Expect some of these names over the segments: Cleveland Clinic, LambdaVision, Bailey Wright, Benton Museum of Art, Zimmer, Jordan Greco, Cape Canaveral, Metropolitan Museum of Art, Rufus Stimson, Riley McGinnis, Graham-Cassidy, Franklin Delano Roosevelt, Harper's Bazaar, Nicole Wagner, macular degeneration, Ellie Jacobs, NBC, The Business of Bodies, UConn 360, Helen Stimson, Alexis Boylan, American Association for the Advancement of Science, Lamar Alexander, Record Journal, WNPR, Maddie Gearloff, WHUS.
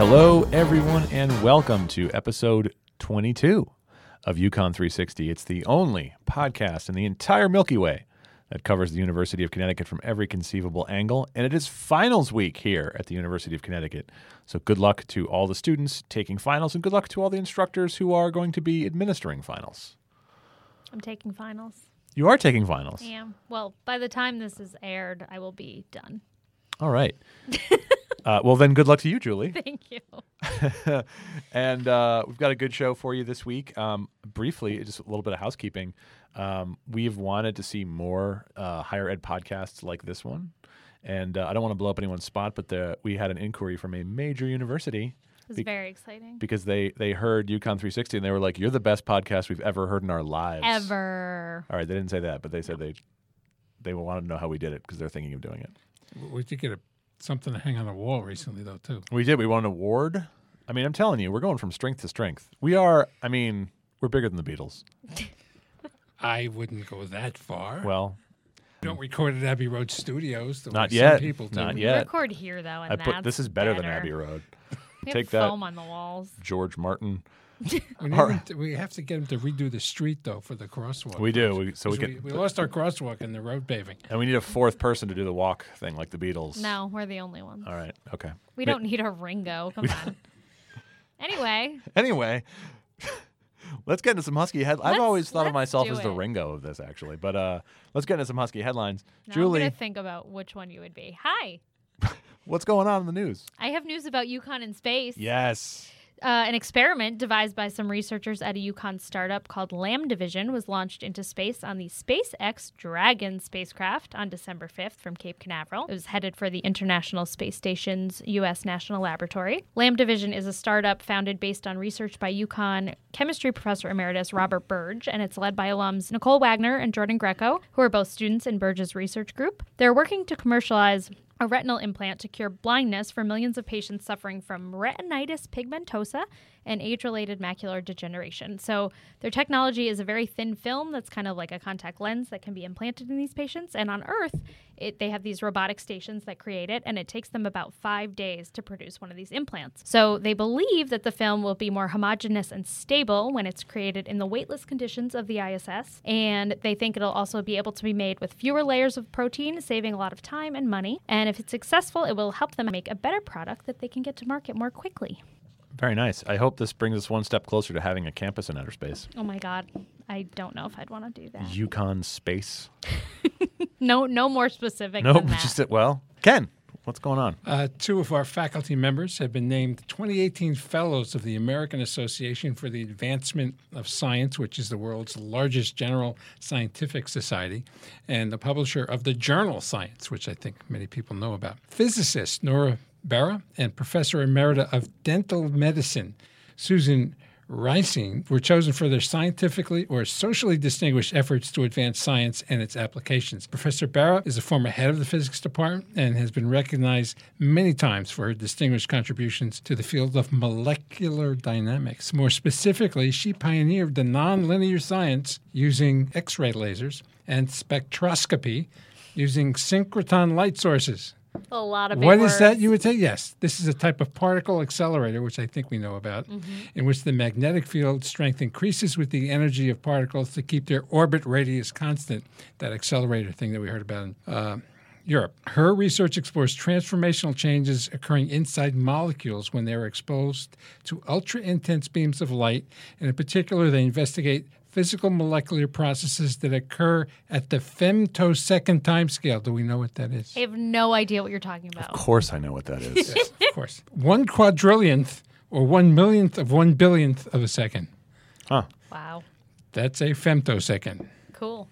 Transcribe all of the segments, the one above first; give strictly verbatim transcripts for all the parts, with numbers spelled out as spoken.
Hello, everyone, and welcome to episode twenty-two of UConn three sixty. It's the only podcast in the entire Milky Way that covers the University of Connecticut from every conceivable angle, and it is finals week here at the University of Connecticut. So good luck to all the students taking finals, and good luck to all the instructors who are going to be administering finals. I'm taking finals. You are taking finals? I am. Well, by the time this is aired, I will be done. All right. Uh, well, then good luck to you, Julie. Thank you. And uh, we've got a good show for you this week. Um, briefly, just a little bit of housekeeping. Um, we've wanted to see more uh, higher ed podcasts like this one. And uh, I don't want to blow up anyone's spot, but the, we had an inquiry from a major university. It was be- very exciting. Because they, they heard UConn three sixty and they were like, you're the best podcast we've ever heard in our lives. Ever. All right, they didn't say that, but they said they they wanted to know how we did it because they're thinking of doing it. We did get a something to hang on the wall recently, though, too. We did. We won an award. I mean, I'm telling you, we're going from strength to strength. We are, I mean, we're bigger than the Beatles. I wouldn't go that far. Well. We don't record at Abbey Road Studios. Not yet. Some people do. Not yet. We record here, though, and I put, This is better, better than Abbey Road. We Take have foam that, on the walls. George Martin. we, our, to, we have to get him to redo the street, though, for the crosswalk. We do. We, so we, we, get, we lost our crosswalk in the road paving. And we need a fourth person to do the walk thing like the Beatles. No, we're the only ones. All right. Okay. We Ma- don't need a Ringo. Come on. Anyway. Anyway. Let's get into some Husky headlines. I've always thought of myself as it. the Ringo of this, actually. But uh, let's get into some Husky headlines. Now Julie. I'm going to think about which one you would be. Hi. What's going on in the news? I have news about UConn in space. Yes. Uh, an experiment devised by some researchers at a UConn startup called LambdaVision was launched into space on the SpaceX Dragon spacecraft on December fifth from Cape Canaveral. It was headed for the International Space Station's U S National Laboratory. LambdaVision is a startup founded based on research by UConn chemistry professor emeritus Robert Burge, and it's led by alums Nicole Wagner and Jordan Greco, who are both students in Burge's research group. They're working to commercialize a retinal implant to cure blindness for millions of patients suffering from retinitis pigmentosa and age-related macular degeneration. So their technology is a very thin film that's kind of like a contact lens that can be implanted in these patients. And on Earth, it, they have these robotic stations that create it, and it takes them about five days to produce one of these implants. So they believe that the film will be more homogeneous and stable when it's created in the weightless conditions of the I S S. And they think it'll also be able to be made with fewer layers of protein, saving a lot of time and money. And if it's successful, it will help them make a better product that they can get to market more quickly. Very nice. I hope this brings us one step closer to having a campus in outer space. Oh, my God. I don't know if I'd want to do that. UConn space. no no more specific nope, than that. Just, well, Ken, what's going on? Uh, two of our faculty members have been named twenty eighteen Fellows of the American Association for the Advancement of Science, which is the world's largest general scientific society, and the publisher of the journal Science, which I think many people know about. Physicist Nora Barra and Professor Emerita of Dental Medicine, Susan Reising, were chosen for their scientifically or socially distinguished efforts to advance science and its applications. Professor Barra is a former head of the physics department and has been recognized many times for her distinguished contributions to the field of molecular dynamics. More specifically, she pioneered the nonlinear science using X-ray lasers and spectroscopy using synchrotron light sources. A lot of big What words. Is that you would say? Yes. This is a type of particle accelerator, which I think we know about, mm-hmm. in which the magnetic field strength increases with the energy of particles to keep their orbit radius constant, that accelerator thing that we heard about in uh, Europe. Her research explores transformational changes occurring inside molecules when they are exposed to ultra-intense beams of light, and in particular, they investigate physical molecular processes that occur at the femtosecond timescale. Do we know what that is? I have no idea what you're talking about. Of course I know what that is. Yes, of course. One quadrillionth or one millionth of one billionth of a second. Huh. Wow. That's a femtosecond. Cool.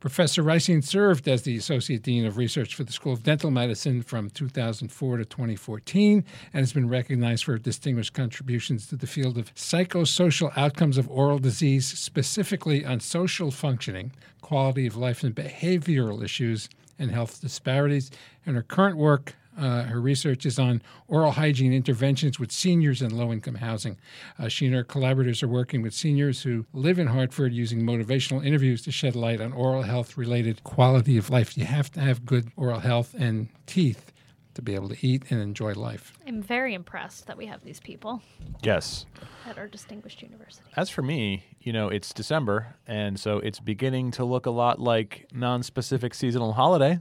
Professor Reising served as the Associate Dean of Research for the School of Dental Medicine from two thousand four to twenty fourteen and has been recognized for her distinguished contributions to the field of psychosocial outcomes of oral disease, specifically on social functioning, quality of life and behavioral issues, and health disparities. And her current work, uh, her research is on oral hygiene interventions with seniors in low-income housing. Uh, she and her collaborators are working with seniors who live in Hartford using motivational interviews to shed light on oral health-related quality of life. You have to have good oral health and teeth to be able to eat and enjoy life. I'm very impressed that we have these people. Yes. At our distinguished university. As for me, you know, it's December, and so it's beginning to look a lot like non-specific seasonal holiday.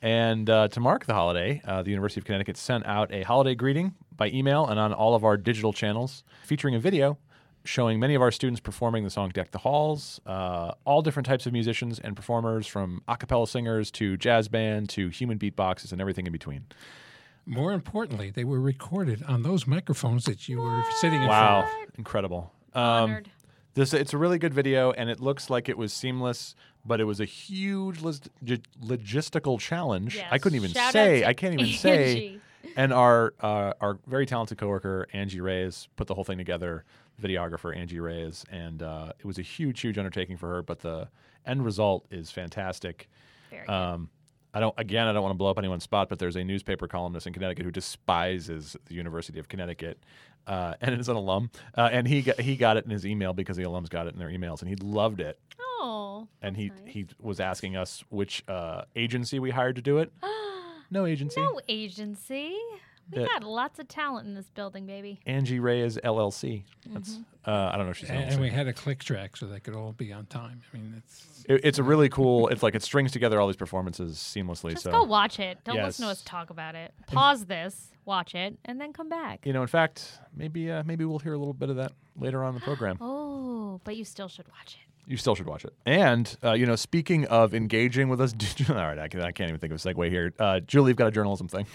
And uh, to mark the holiday, uh, the University of Connecticut sent out a holiday greeting by email and on all of our digital channels, featuring a video showing many of our students performing the song Deck the Halls, uh, all different types of musicians and performers, from a cappella singers to jazz band to human beatboxes and everything in between. More importantly, they were recorded on those microphones that you what? were sitting in wow. front of. Wow, incredible. Um, Honored. This, it's a really good video, and it looks like it was seamless, but it was a huge log- logistical challenge. Yes. I couldn't even Shout say. I can't even Angie. say. And our uh, our very talented coworker, Angie Reyes, put the whole thing together, videographer Angie Reyes, and uh, it was a huge, huge undertaking for her, but the end result is fantastic. Very good. Um, I don't, again, I don't want to blow up anyone's spot, but there's a newspaper columnist in Connecticut who despises the University of Connecticut, uh, and is an alum, uh, and he got, he got it in his email because the alums got it in their emails, and he loved it. Oh, and he nice. he was asking us which uh, agency we hired to do it. No agency. No agency. We got lots of talent in this building, baby. Angie Reyes, L L C. That's mm-hmm. uh, I don't know if she's L L C. And we had a click track so they could all be on time. I mean, it's it, it's a really cool. It's like it strings together all these performances seamlessly. Just so go watch it. Don't yes. listen to us talk about it. Pause this, watch it, and then come back. You know, in fact, maybe uh, maybe we'll hear a little bit of that later on in the program. Oh, but you still should watch it. You still should watch it. And, uh, you know, speaking of engaging with us, all right, I, can, I can't even think of a segue here. Uh, Julie, you've got a journalism thing.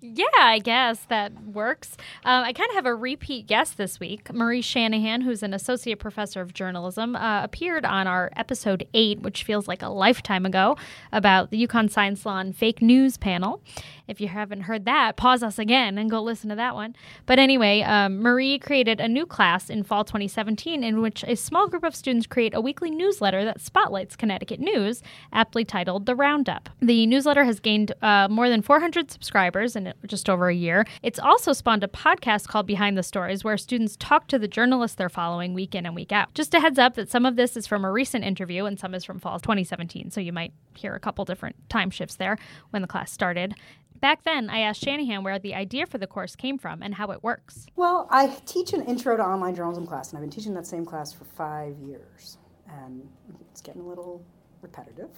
Yeah, I guess that works. Uh, I kind of have a repeat guest this week. Marie Shanahan, who's an associate professor of journalism, uh, appeared on our episode eight, which feels like a lifetime ago, about the UConn Science Salon fake news panel. If you haven't heard that, pause us again and go listen to that one. But anyway, um, Marie created a new class in fall twenty seventeen in which a small group of students create a weekly newsletter that spotlights Connecticut news, aptly titled The Roundup. The newsletter has gained uh, more than four hundred subscribers in just over a year. It's also spawned a podcast called Behind the Stories, where students talk to the journalists they're following week in and week out. Just a heads up that some of this is from a recent interview and some is from fall twenty seventeen, so you might hear a couple different time shifts there when the class started. Back then, I asked Shanahan where the idea for the course came from and how it works. Well, I teach an intro to online journalism class, and I've been teaching that same class for five years. And it's getting a little repetitive.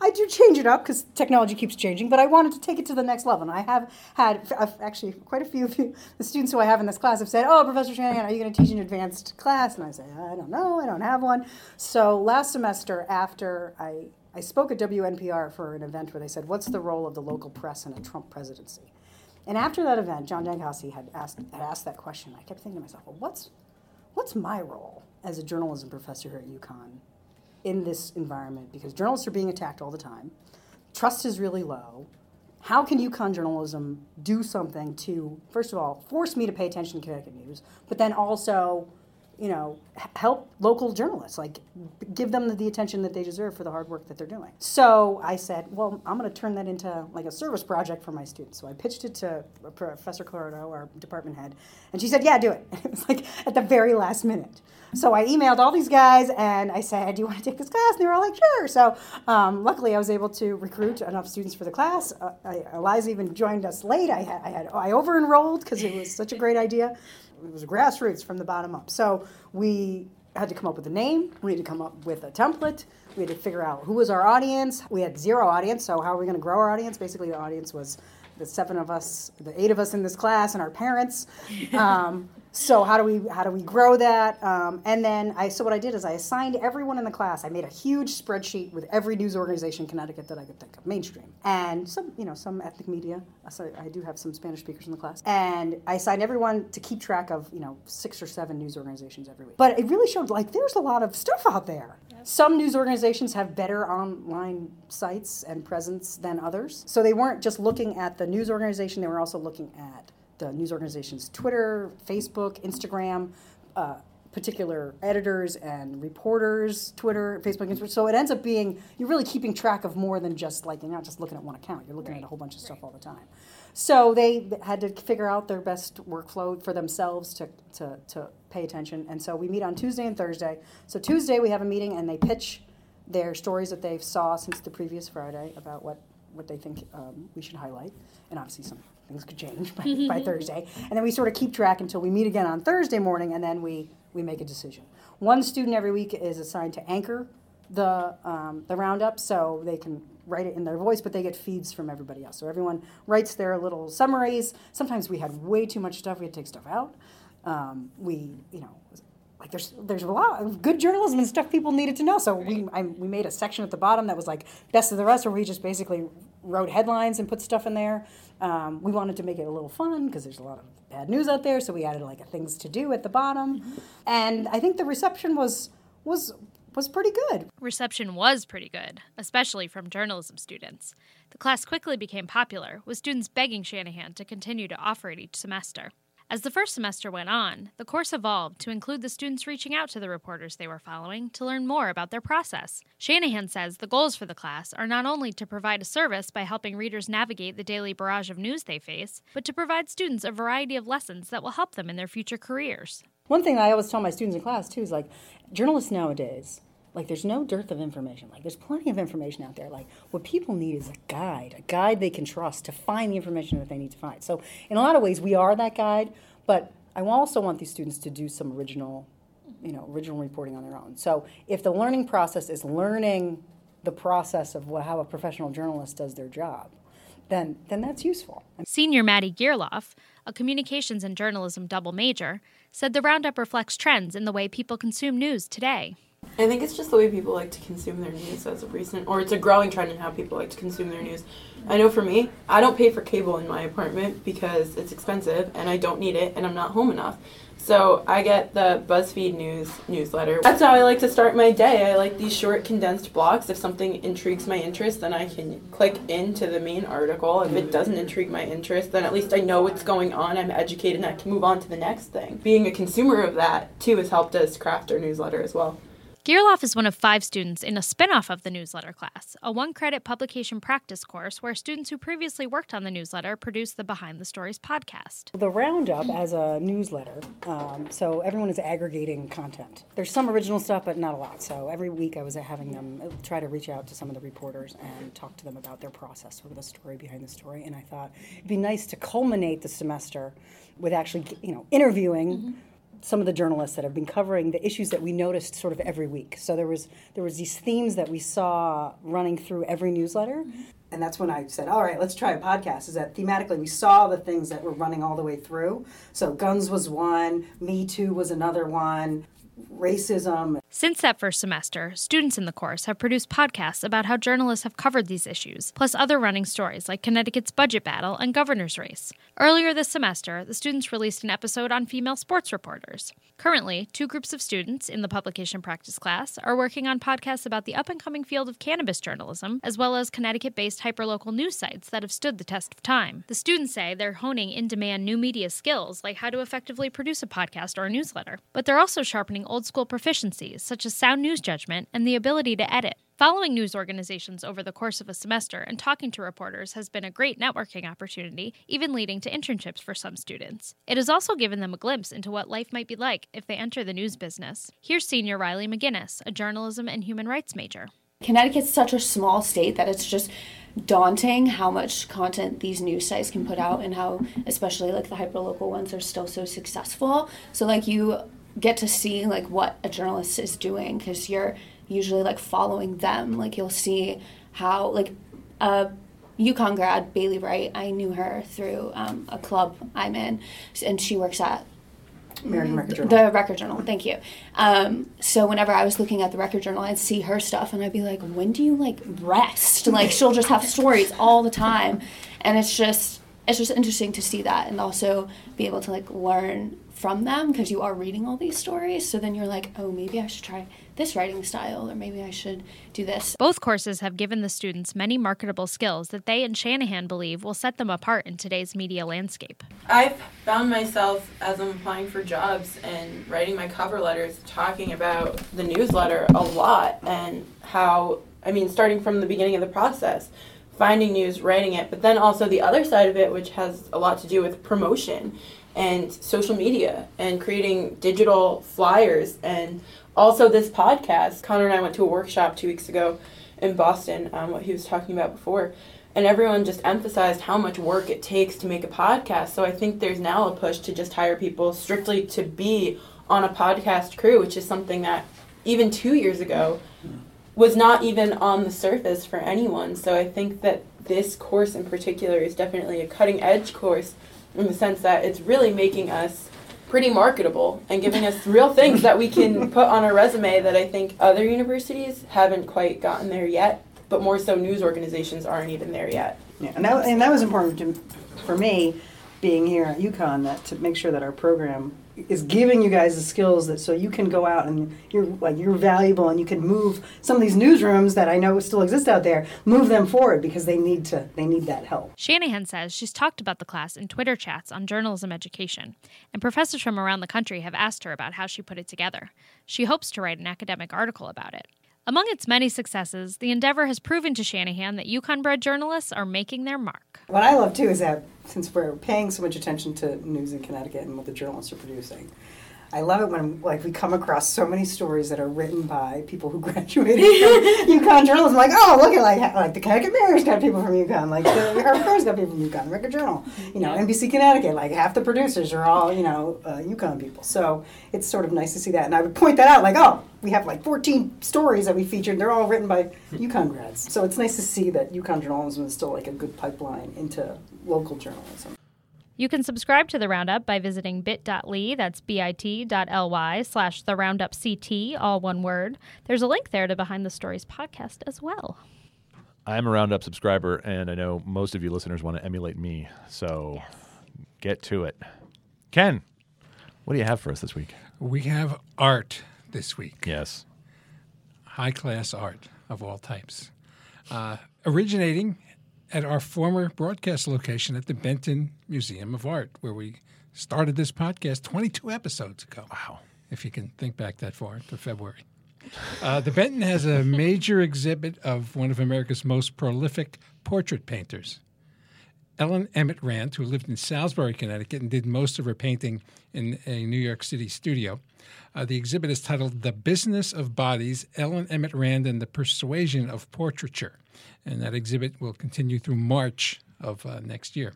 I do change it up because technology keeps changing, but I wanted to take it to the next level. And I have had, I've actually, quite a few of you, the students who I have in this class have said, oh, Professor Shanahan, are you going to teach an advanced class? And I say, I don't know. I don't have one. So last semester after I... I spoke at W N P R for an event where they said, what's the role of the local press in a Trump presidency? And after that event, John Dankosky had asked, had asked that question. I kept thinking to myself, well, what's what's my role as a journalism professor here at UConn in this environment? Because journalists are being attacked all the time. Trust is really low. How can UConn journalism do something to, first of all, force me to pay attention to Connecticut news, but then also, you know, help local journalists, like give them the attention that they deserve for the hard work that they're doing. So I said, well, I'm going to turn that into like a service project for my students. So I pitched it to Professor Colorado, our department head, and she said, yeah, do it. And it was like at the very last minute. So I emailed all these guys and I said, do you want to take this class? And they were all like, sure. So um, luckily I was able to recruit enough students for the class. Uh, I, Eliza even joined us late. I had, I, had, I over-enrolled because it was such a great idea. It was grassroots from the bottom up. So we had to come up with a name. We had to come up with a template. We had to figure out who was our audience. We had zero audience, so how are we going to grow our audience? Basically, the audience was the seven of us, the eight of us in this class, and our parents. Um, so how do we how do we grow that? Um, and then I so what I did is I assigned everyone in the class. I made a huge spreadsheet with every news organization in Connecticut that I could think of, mainstream, and some you know some ethnic media. So I do have some Spanish speakers in the class, and I assigned everyone to keep track of you know six or seven news organizations every week. But it really showed like there's a lot of stuff out there. Yep. Some news organizations have better online sites and presence than others, so they weren't just looking at the news organization. They were also looking at the news organization's Twitter, Facebook, Instagram, uh, particular editors and reporters, Twitter, Facebook, Instagram. So it ends up being, you're really keeping track of more than just like, you're not just looking at one account, you're looking right. at a whole bunch of stuff right. all the time. So they had to figure out their best workflow for themselves to, to, to pay attention. And so we meet on Tuesday and Thursday. So Tuesday we have a meeting and they pitch their stories that they saw since the previous Friday about what what they think um, we should highlight. And obviously some things could change by, by Thursday. And then we sort of keep track until we meet again on Thursday morning, and then we, we make a decision. One student every week is assigned to anchor the um, the roundup, so they can write it in their voice, but they get feeds from everybody else. So everyone writes their little summaries. Sometimes we had way too much stuff. We had to take stuff out. Um, we, you know, like there's there's a lot of good journalism and stuff people needed to know. So we I, we made a section at the bottom that was like best of the rest, where we just basically wrote headlines and put stuff in there. Um, we wanted to make it a little fun because there's a lot of bad news out there, so we added like a things to do at the bottom. And I think the reception was was. was pretty good. Reception was pretty good, especially from journalism students. The class quickly became popular, with students begging Shanahan to continue to offer it each semester. As the first semester went on, the course evolved to include the students reaching out to the reporters they were following to learn more about their process. Shanahan says the goals for the class are not only to provide a service by helping readers navigate the daily barrage of news they face, but to provide students a variety of lessons that will help them in their future careers. One thing I always tell my students in class, too, is like, journalists nowadays, like, there's no dearth of information. Like, there's plenty of information out there. Like, what people need is a guide, a guide they can trust to find the information that they need to find. So, in a lot of ways, we are that guide, but I also want these students to do some original, you know, original reporting on their own. So, if the learning process is learning the process of how a professional journalist does their job, then, then that's useful. Senior Maddie Gearloff, a communications and journalism double major, said the roundup reflects trends in the way people consume news today. I think it's just the way people like to consume their news as a recent, or it's a growing trend in how people like to consume their news. I know for me, I don't pay for cable in my apartment because it's expensive and I don't need it and I'm not home enough. So I get the BuzzFeed News newsletter. That's how I like to start my day. I like these short, condensed blocks. If something intrigues my interest, then I can click into the main article. If it doesn't intrigue my interest, then at least I know what's going on. I'm educated and I can move on to the next thing. Being a consumer of that, too, has helped us craft our newsletter as well. Gearloff is one of five students in a spinoff of the newsletter class, a one-credit publication practice course where students who previously worked on the newsletter produce the Behind the Stories podcast. The Roundup as a newsletter, um, so everyone is aggregating content. There's some original stuff, but not a lot. So every week I was having them try to reach out to some of the reporters and talk to them about their process with the story behind the story. And I thought it'd be nice to culminate the semester with actually, you know, interviewing mm-hmm. some of the journalists that have been covering the issues that we noticed sort of every week. So there was there was these themes that we saw running through every newsletter. And that's when I said, all right, let's try a podcast, is that thematically we saw the things that were running all the way through. So guns was one, Me Too was another one, racism. Since that first semester, students in the course have produced podcasts about how journalists have covered these issues, plus other running stories like Connecticut's budget battle and governor's race. Earlier this semester, the students released an episode on female sports reporters. Currently, two groups of students in the publication practice class are working on podcasts about the up-and-coming field of cannabis journalism, as well as Connecticut-based hyperlocal news sites that have stood the test of time. The students say they're honing in-demand new media skills, like how to effectively produce a podcast or a newsletter. But they're also sharpening old-school proficiencies, such as sound news judgment and the ability to edit. Following news organizations over the course of a semester and talking to reporters has been a great networking opportunity, even leading to internships for some students. It has also given them a glimpse into what life might be like if they enter the news business. Here's senior Riley McGinnis, a journalism and human rights major. Connecticut's such a small state that it's just daunting how much content these news sites can put out and how, especially like the hyperlocal ones, are still so successful. So like you get to see like what a journalist is doing because you're usually like following them. Like you'll see how like a UConn grad, Bailey Wright, I knew her through um, a club I'm in, and she works at American Record Journal. The Record Journal, thank you. Um, so whenever I was looking at the Record Journal, I'd see her stuff, and I'd be like, when do you, like, rest? Like, she'll just have stories all the time. And it's just it's just interesting to see that and also be able to, like, learn from them because you are reading all these stories. So then you're like, oh, maybe I should try this writing style, or maybe I should do this. Both courses have given the students many marketable skills that they and Shanahan believe will set them apart in today's media landscape. I've found myself, as I'm applying for jobs and writing my cover letters, talking about the newsletter a lot and how, I mean, starting from the beginning of the process, finding news, writing it, but then also the other side of it, which has a lot to do with promotion and social media and creating digital flyers and also this podcast. Connor and I went to a workshop two weeks ago in Boston, um, what he was talking about before, And everyone just emphasized how much work it takes to make a podcast. So I think there's now a push to just hire people strictly to be on a podcast crew, which is something that even two years ago was not even on the surface for anyone. So I think that this course in particular is definitely a cutting edge course in the sense that it's really making us pretty marketable and giving us real things that we can put on our resume that I think other universities haven't quite gotten there yet. But more so, news organizations aren't even there yet. Yeah, and that, and that was important to, for me, being here at UConn, that to make sure that our program is giving you guys the skills that so you can go out and you're like you're valuable and you can move some of these newsrooms that I know still exist out there, move them forward because they need to they need that help. Shanahan says she's talked about the class in Twitter chats on journalism education, and professors from around the country have asked her about how she put it together. She hopes to write an academic article about it. Among its many successes, the endeavor has proven to Shanahan that UConn-bred journalists are making their mark. What I love, too, is that since we're paying so much attention to news in Connecticut and what the journalists are producing, I love it when like we come across so many stories that are written by people who graduated from UConn journalism. Like, oh, look at like like the Connecticut Mayor's got people from UConn. Like the Harper's Bazaar's got people from UConn. Record Journal, you know, N B C Connecticut. Like half the producers are all you know uh, UConn people. So it's sort of nice to see that. And I would point that out. Like, oh, we have like fourteen stories that we featured. They're all written by UConn grads. So it's nice to see that UConn journalism is still like a good pipeline into local journalism. You can subscribe to The Roundup by visiting bit dot l y, that's bit.ly, slash The Roundup C T, all one word. There's a link there to Behind the Stories podcast as well. I'm a Roundup subscriber, and I know most of you listeners want to emulate me, so yes. Get to it. Ken, what do you have for us this week? We have art this week. Yes. High-class art of all types. Uh, originating... at our former broadcast location at the Benton Museum of Art, where we started this podcast twenty-two episodes ago. Wow. If you can think back that far to February. Uh, the Benton has a major exhibit of one of America's most prolific portrait painters, Ellen Emmett Rand, who lived in Salisbury, Connecticut, and did most of her painting in a New York City studio. Uh, the exhibit is titled The Business of Bodies, Ellen Emmett Rand and the Persuasion of Portraiture. And that exhibit will continue through March of uh, next year.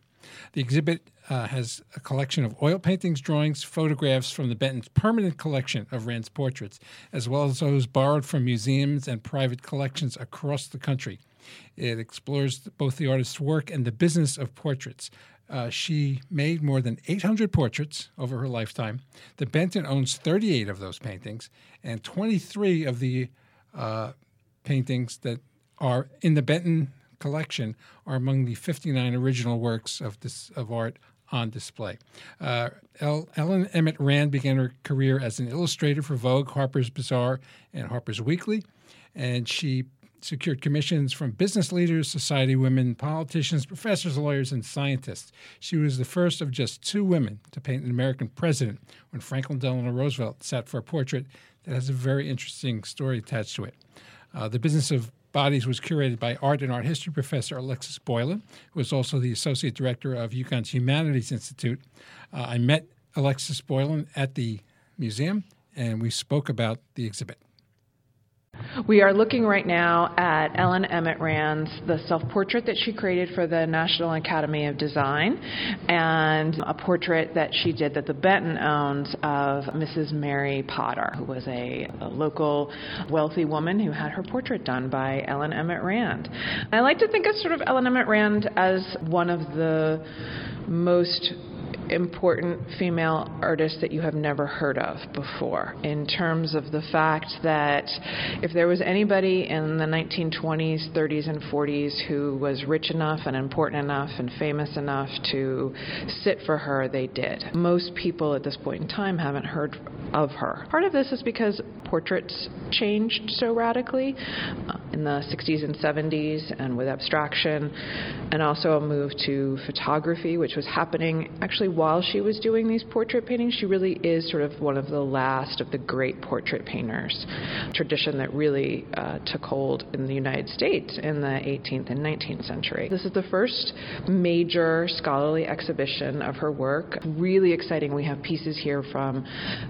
The exhibit uh, has a collection of oil paintings, drawings, photographs from the Benton's permanent collection of Rand's portraits, as well as those borrowed from museums and private collections across the country. It explores both the artist's work and the business of portraits. Uh, she made more than eight hundred portraits over her lifetime. The Benton owns thirty-eight of those paintings, and twenty-three of the uh, paintings that are in the Benton collection are among the fifty-nine original works of this, of art on display. Uh, El, Ellen Emmett Rand began her career as an illustrator for Vogue, Harper's Bazaar, and Harper's Weekly, and she secured commissions from business leaders, society women, politicians, professors, lawyers, and scientists. She was the first of just two women to paint an American president when Franklin Delano Roosevelt sat for a portrait that has a very interesting story attached to it. Uh, the Business of Bodies was curated by art and art history professor Alexis Boylan, who is also the associate director of UConn's Humanities Institute. Uh, I met Alexis Boylan at the museum, and we spoke about the exhibit. We are looking right now at Ellen Emmett Rand's the self-portrait that she created for the National Academy of Design, and a portrait that she did that the Benton owns of Missus Mary Potter, who was a, a local wealthy woman who had her portrait done by Ellen Emmett Rand. I like to think of sort of Ellen Emmett Rand as one of the most important female artist that you have never heard of before, in terms of the fact that if there was anybody in the nineteen twenties, thirties, and forties who was rich enough and important enough and famous enough to sit for her, they did. Most people at this point in time haven't heard of her. Part of this is because portraits changed so radically uh, in the sixties and seventies, and with abstraction, and also a move to photography, which was happening actually while while she was doing these portrait paintings, she really is sort of one of the last of the great portrait painters, a tradition that really uh, took hold in the United States in the eighteenth and nineteenth century. This is the first major scholarly exhibition of her work. Really exciting. We have pieces here from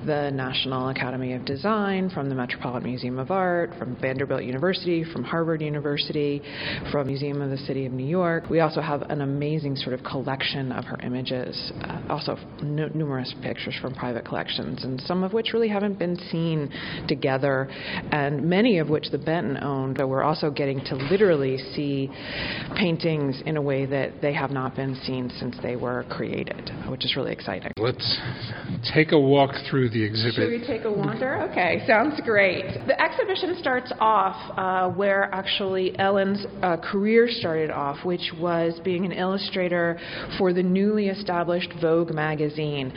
the National Academy of Design, from the Metropolitan Museum of Art, from Vanderbilt University, from Harvard University, from Museum of the City of New York. We also have an amazing sort of collection of her images, uh, also n- numerous pictures from private collections, and some of which really haven't been seen together, and many of which the Benton owned. So we're also getting to literally see paintings in a way that they have not been seen since they were created, which is really exciting. Let's take a walk through the exhibit. Should we take a wander? Okay, sounds great. The exhibition starts off uh, where actually Ellen's uh, career started off, which was being an illustrator for the newly established Vogue magazine.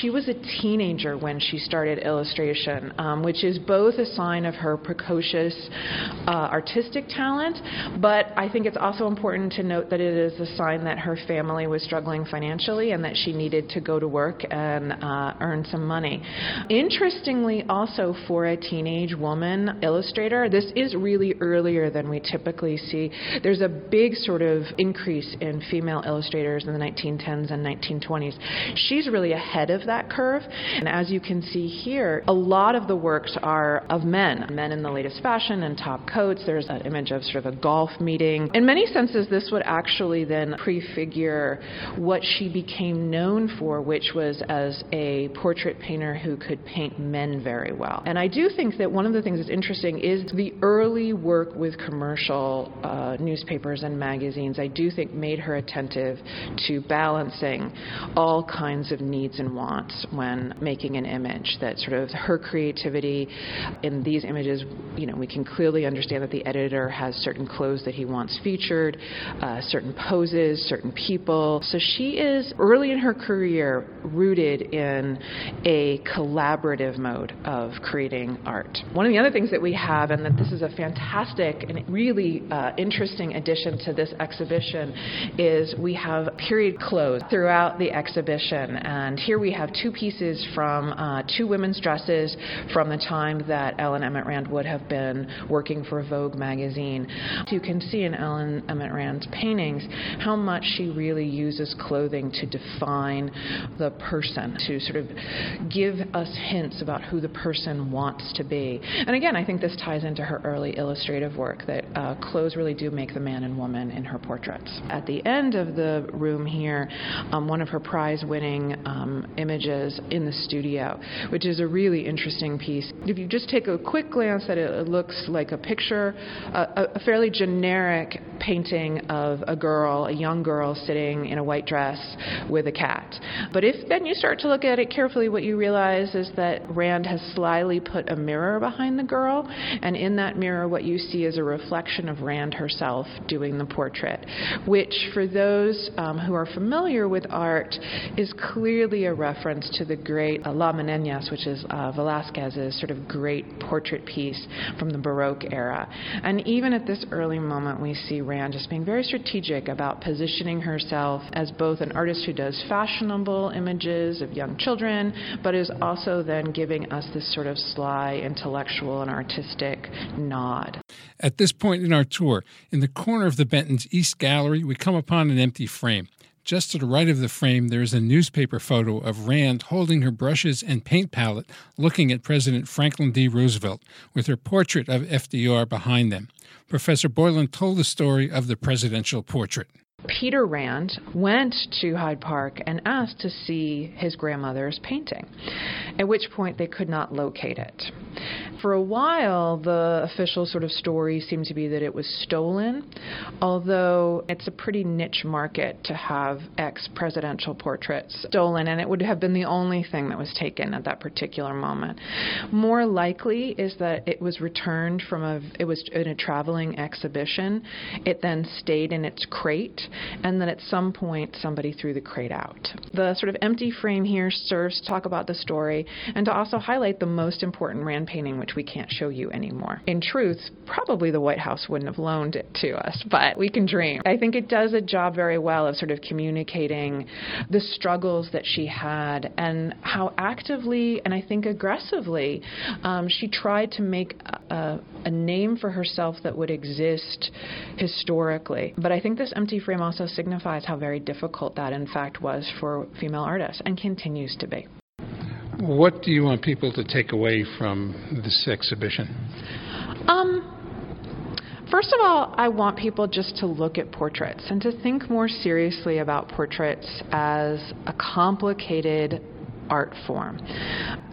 She was a teenager when she started illustration, um, which is both a sign of her precocious uh, artistic talent, but I think it's also important to note that it is a sign that her family was struggling financially and that she needed to go to work and uh, earn some money. Interestingly, also for a teenage woman illustrator, this is really earlier than we typically see. There's a big sort of increase in female illustrators in the nineteen tens and nineteen twenties. She's really ahead of that curve, and as you can see here, a lot of the works are of men, men in the latest fashion and top coats. There's an image of sort of a golf meeting. In many senses, this would actually then prefigure what she became known for, which was as a portrait painter who could paint men very well. And I do think that one of the things that's interesting is the early work with commercial uh, newspapers and magazines, I do think, made her attentive to balancing all kinds of needs and wants when making an image. That sort of her creativity in these images, you know, we can clearly understand that the editor has certain clothes that he wants featured, uh, certain poses, certain people. So she is, early in her career, rooted in a collaborative mode of creating art. One of the other things that we have, and that this is a fantastic and really uh, interesting addition to this exhibition, is we have period clothes throughout the exhibition. And here we have two pieces from uh, two women's dresses from the time that Ellen Emmett Rand would have been working for Vogue magazine. You can see in Ellen Emmett Rand's paintings how much she really uses clothing to define the person, to sort of give us hints about who the person wants to be. And again, I think this ties into her early illustrative work, that uh, clothes really do make the man and woman in her portraits. At the end of the room here, um, one of her prize-winning um, images in the studio, which is a really interesting piece. If you just take a quick glance at it, it looks like a picture, a, a fairly generic painting of a girl, a young girl sitting in a white dress with a cat. But if then you start to look at it carefully, what you realize is that Rand has slyly put a mirror behind the girl, and in that mirror what you see is a reflection of Rand herself doing the portrait, which for those um, who are familiar with art is clearly a reference to the great uh, La Meneñas, which is uh, Velázquez's sort of great portrait piece from the Baroque era. And even at this early moment we see Rand just being very strategic about positioning herself as both an artist who does fashionable images of young children, but is also then giving us this sort of sly intellectual and artistic nod. At this point in our tour, in the corner of the Benton's East Gallery, we come upon an empty frame. Just to the right of the frame, there is a newspaper photo of Rand holding her brushes and paint palette, looking at President Franklin D. Roosevelt, with her portrait of F D R behind them. Professor Boylan told the story of the presidential portrait. Peter Rand went to Hyde Park and asked to see his grandmother's painting, at which point they could not locate it. For a while, the official sort of story seemed to be that it was stolen, although it's a pretty niche market to have ex-presidential portraits stolen, and it would have been the only thing that was taken at that particular moment. More likely is that it was returned from a, it was in a traveling exhibition. It then stayed in its crate, and then at some point somebody threw the crate out. The sort of empty frame here serves to talk about the story and to also highlight the most important Rand hand painting, which we can't show you anymore. In truth, probably the White House wouldn't have loaned it to us, but we can dream. I think it does a job very well of sort of communicating the struggles that she had and how actively and I think aggressively um, she tried to make a, a name for herself that would exist historically. But I think this empty frame also signifies how very difficult that, in fact, was for female artists and continues to be. What do you want people to take away from this exhibition? Um... First of all, I want people just to look at portraits and to think more seriously about portraits as a complicated art form.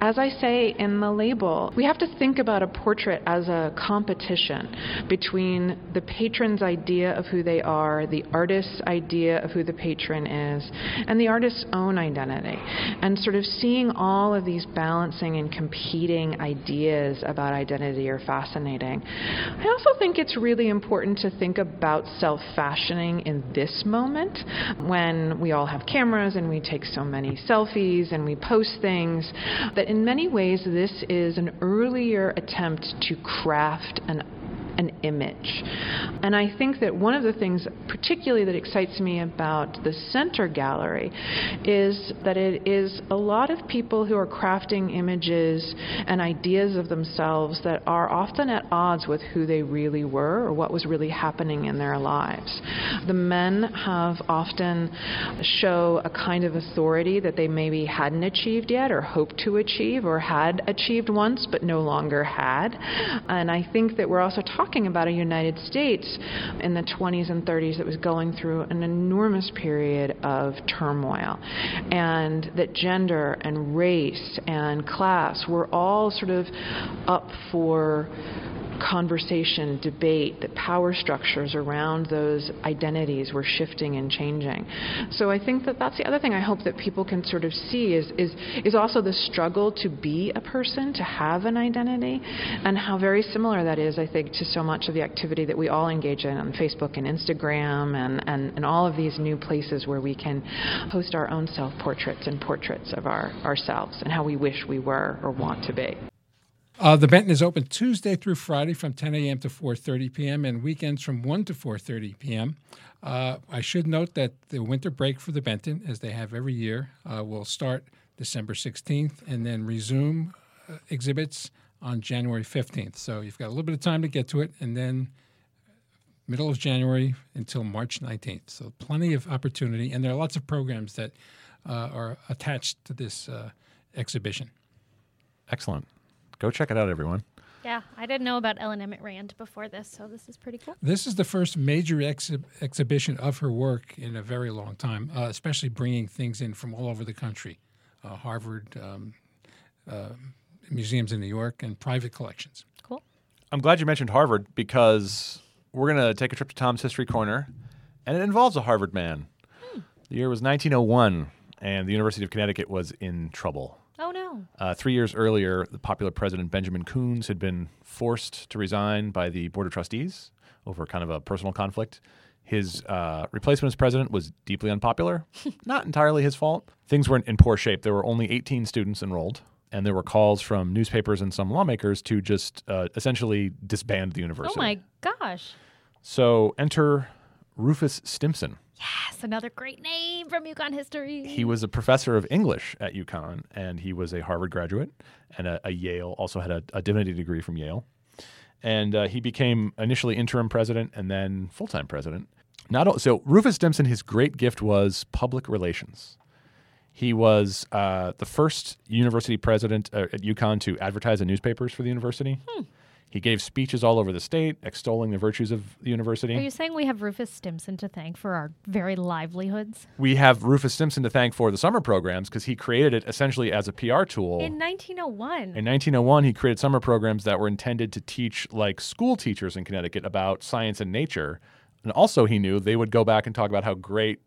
As I say in the label, we have to think about a portrait as a competition between the patron's idea of who they are, the artist's idea of who the patron is, and the artist's own identity. And sort of seeing all of these balancing and competing ideas about identity are fascinating. I also think it's really important to think about self-fashioning in this moment when we all have cameras and we take so many selfies and we post things, that in many ways this is an earlier attempt to craft an an image. And I think that one of the things particularly that excites me about the Center Gallery is that it is a lot of people who are crafting images and ideas of themselves that are often at odds with who they really were or what was really happening in their lives. The men have often show a kind of authority that they maybe hadn't achieved yet or hoped to achieve or had achieved once but no longer had. And I think that we're also talking talking about a United States in the twenties and thirties that was going through an enormous period of turmoil, and that gender and race and class were all sort of up for conversation, debate, that power structures around those identities were shifting and changing. So I think that that's the other thing I hope that people can sort of see is is is also the struggle to be a person, to have an identity, and how very similar that is, I think, to so much of the activity that we all engage in on Facebook and Instagram and, and, and all of these new places where we can post our own self-portraits and portraits of our ourselves and how we wish we were or want to be. Uh, the Benton is open Tuesday through Friday from ten a.m. to four thirty p.m. and weekends from one to four thirty p.m. Uh, I should note that the winter break for the Benton, as they have every year, uh, will start December sixteenth and then resume uh, exhibits on January fifteenth. So you've got a little bit of time to get to it, and then middle of January until March nineteenth. So plenty of opportunity, and there are lots of programs that uh, are attached to this uh, exhibition. Excellent. Go check it out, everyone. Yeah, I didn't know about Ellen Emmett Rand before this, so this is pretty cool. This is the first major exhi- exhibition of her work in a very long time, uh, especially bringing things in from all over the country, uh, Harvard, um, uh, museums in New York, and private collections. Cool. I'm glad you mentioned Harvard, because we're going to take a trip to Tom's History Corner, and it involves a Harvard man. Hmm. The year was nineteen oh one, and the University of Connecticut was in trouble. Oh, no. Uh, three years earlier, the popular president Benjamin Coons had been forced to resign by the Board of Trustees over kind of a personal conflict. His uh, replacement as president was deeply unpopular, not entirely his fault. Things were in poor shape. There were only eighteen students enrolled, and there were calls from newspapers and some lawmakers to just uh, essentially disband the university. Oh, my gosh. So enter Rufus Stimson. Yes, another great name from UConn history. He was a professor of English at UConn, and he was a Harvard graduate and a, a Yale, also had a, a divinity degree from Yale. And uh, he became initially interim president and then full-time president. Not all, So Rufus Stimson, his great gift was public relations. He was uh, the first university president uh, at UConn to advertise in newspapers for the university. Hmm. He gave speeches all over the state, extolling the virtues of the university. Are you saying we have Rufus Stimson to thank for our very livelihoods? We have Rufus Stimson to thank for the summer programs, because he created it essentially as a P R tool. In nineteen oh one. In nineteen oh one, he created summer programs that were intended to teach, like, school teachers in Connecticut about science and nature. And also he knew they would go back and talk about how great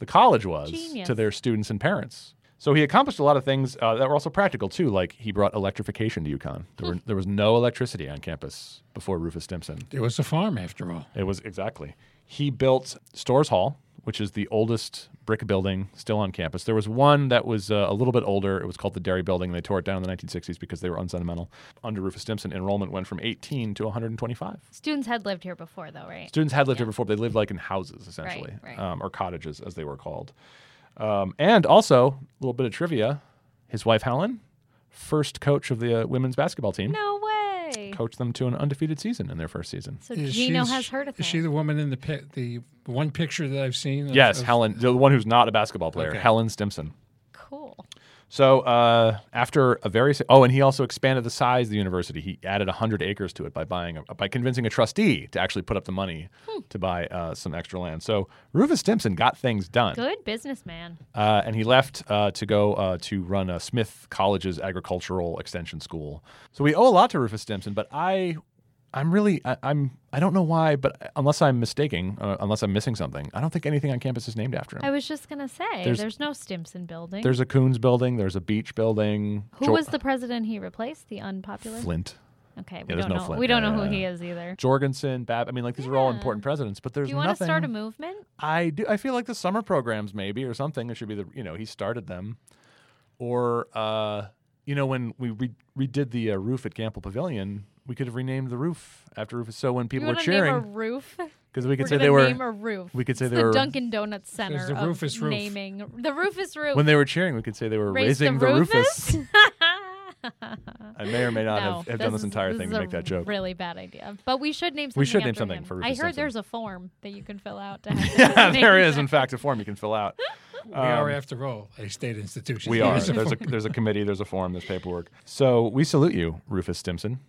the college was. Genius. To their students and parents. So he accomplished a lot of things uh, that were also practical, too, like he brought electrification to UConn. There, were, there was no electricity on campus before Rufus Stimson. It was a farm, after all. It was, exactly. He built Storrs Hall, which is the oldest brick building still on campus. There was one that was uh, a little bit older. It was called the Dairy Building. They tore it down in the nineteen sixties because they were unsentimental. Under Rufus Stimson, enrollment went from eighteen to one hundred twenty-five. Students had lived here before, though, right? Students had lived yeah. here before. But they lived like in houses, essentially, right, right. Um, or cottages, as they were called. Um, and also, a little bit of trivia, his wife, Helen, first coach of the uh, women's basketball team. No way. Coached them to an undefeated season in their first season. So is Gino she, has heard of her. Is she the woman in the pi- the one picture that I've seen? Of, yes, of, Helen, the one who's not a basketball player, okay. Helen Stimson. Cool. So uh, after a very – oh, and he also expanded the size of the university. He added one hundred acres to it by buying a, by convincing a trustee to actually put up the money hmm. to buy uh, some extra land. So Rufus Stimson got things done. Good businessman. Uh, and he left uh, to go uh, to run uh, Smith College's Agricultural Extension School. So we owe a lot to Rufus Stimson, but I – I'm really, I, I'm, I don't know why, but unless I'm mistaken, uh, unless I'm missing something, I don't think anything on campus is named after him. I was just going to say, there's, there's no Stimson building. There's a Coons building. There's a Beach building. Who jo- was the president he replaced, the unpopular? Flint. Okay, we yeah, don't no know. Flint. We don't uh, know who he is either. Jorgensen, Bab. I mean, like these yeah. are all important presidents, but there's nothing. Do you want to start a movement? I do. I feel like the summer programs maybe or something. It should be the, you know, he started them. Or, uh, you know, when we re- redid the uh, roof at Gamble Pavilion, we could have renamed the roof after Rufus. So when people you were cheering, name a roof because we could we're say they were. Name a roof. We could say it's they the were Dunkin' Donuts Center. The Rufus roof. Naming the Rufus roof. When they were cheering, we could say they were Raise raising the, the Rufus. Rufus. I may or may not no, have, have this done this entire is, thing this to make that joke. Really bad idea. But we should name something. We should name something him. for Rufus. I heard Stimson. There's a form that you can fill out. To have yeah, there is in fact a form you can fill out. We um, are, after all, a state institution. We are. There's a there's a committee. There's a form. There's paperwork. So we salute you, Rufus Stimson.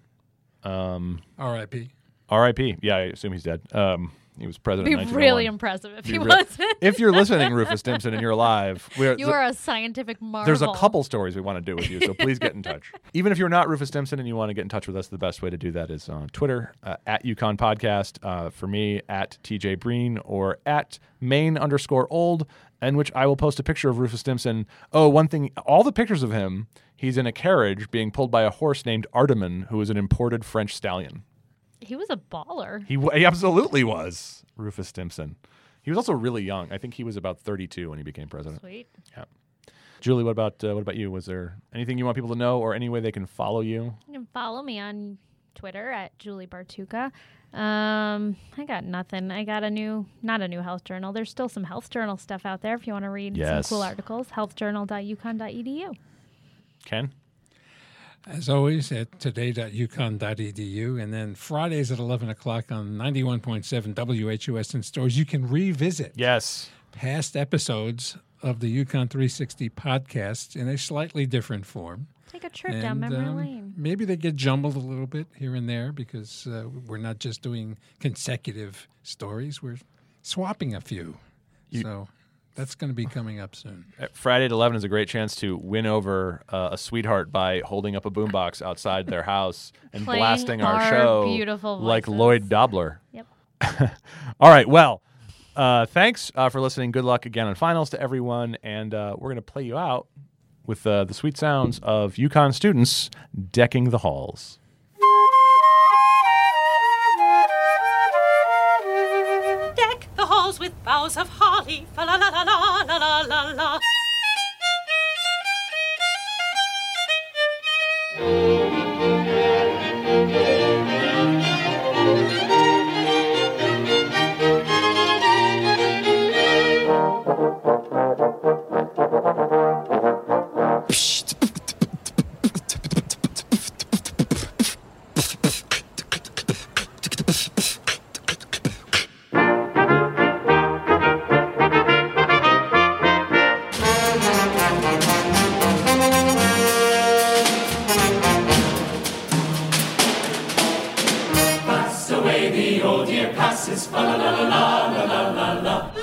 Um, R I P R I P Yeah, I assume he's dead. Um, he was president. It'd be really impressive if he re- wasn't. If you're listening, Rufus Stimson, and you're alive, we are, you are a scientific marvel. There's a couple stories we want to do with you, so please get in touch. Even if you're not Rufus Stimson and you want to get in touch with us, the best way to do that is on Twitter uh, at UConn Podcast. Uh, for me, at T J Breen or at Maine underscore old, in which I will post a picture of Rufus Stimson. Oh, one thing, all the pictures of him, he's in a carriage being pulled by a horse named Artemin, who is an imported French stallion. He was a baller. He, w- he absolutely was, Rufus Stimson. He was also really young. I think he was about thirty-two when he became president. Sweet. Yeah. Julie, what about uh, what about you? Was there anything you want people to know or any way they can follow you? You can follow me on Twitter at Julie Bartuca. Um, I got nothing. I got a new, not a new health journal. There's still some health journal stuff out there if you want to read yes. some cool articles. health journal dot u conn dot e d u Ken? As always, at today dot u conn dot e d u, and then Fridays at eleven o'clock on ninety-one point seven W H U S in stores, you can revisit yes. past episodes of the UConn three sixty podcast in a slightly different form. Take a trip and, down memory um, lane. Maybe they get jumbled a little bit here and there because uh, we're not just doing consecutive stories. We're swapping a few. You- so... That's going to be coming up soon. Friday at eleven is a great chance to win over uh, a sweetheart by holding up a boombox outside their house and Playing blasting our, our show like Lloyd Dobler. Yep. All right. Well, uh, thanks uh, for listening. Good luck again on finals to everyone. And uh, we're going to play you out with uh, the sweet sounds of UConn students decking the halls. With boughs of holly, fa la la la la la la la. Passes, fa la la la la la la la.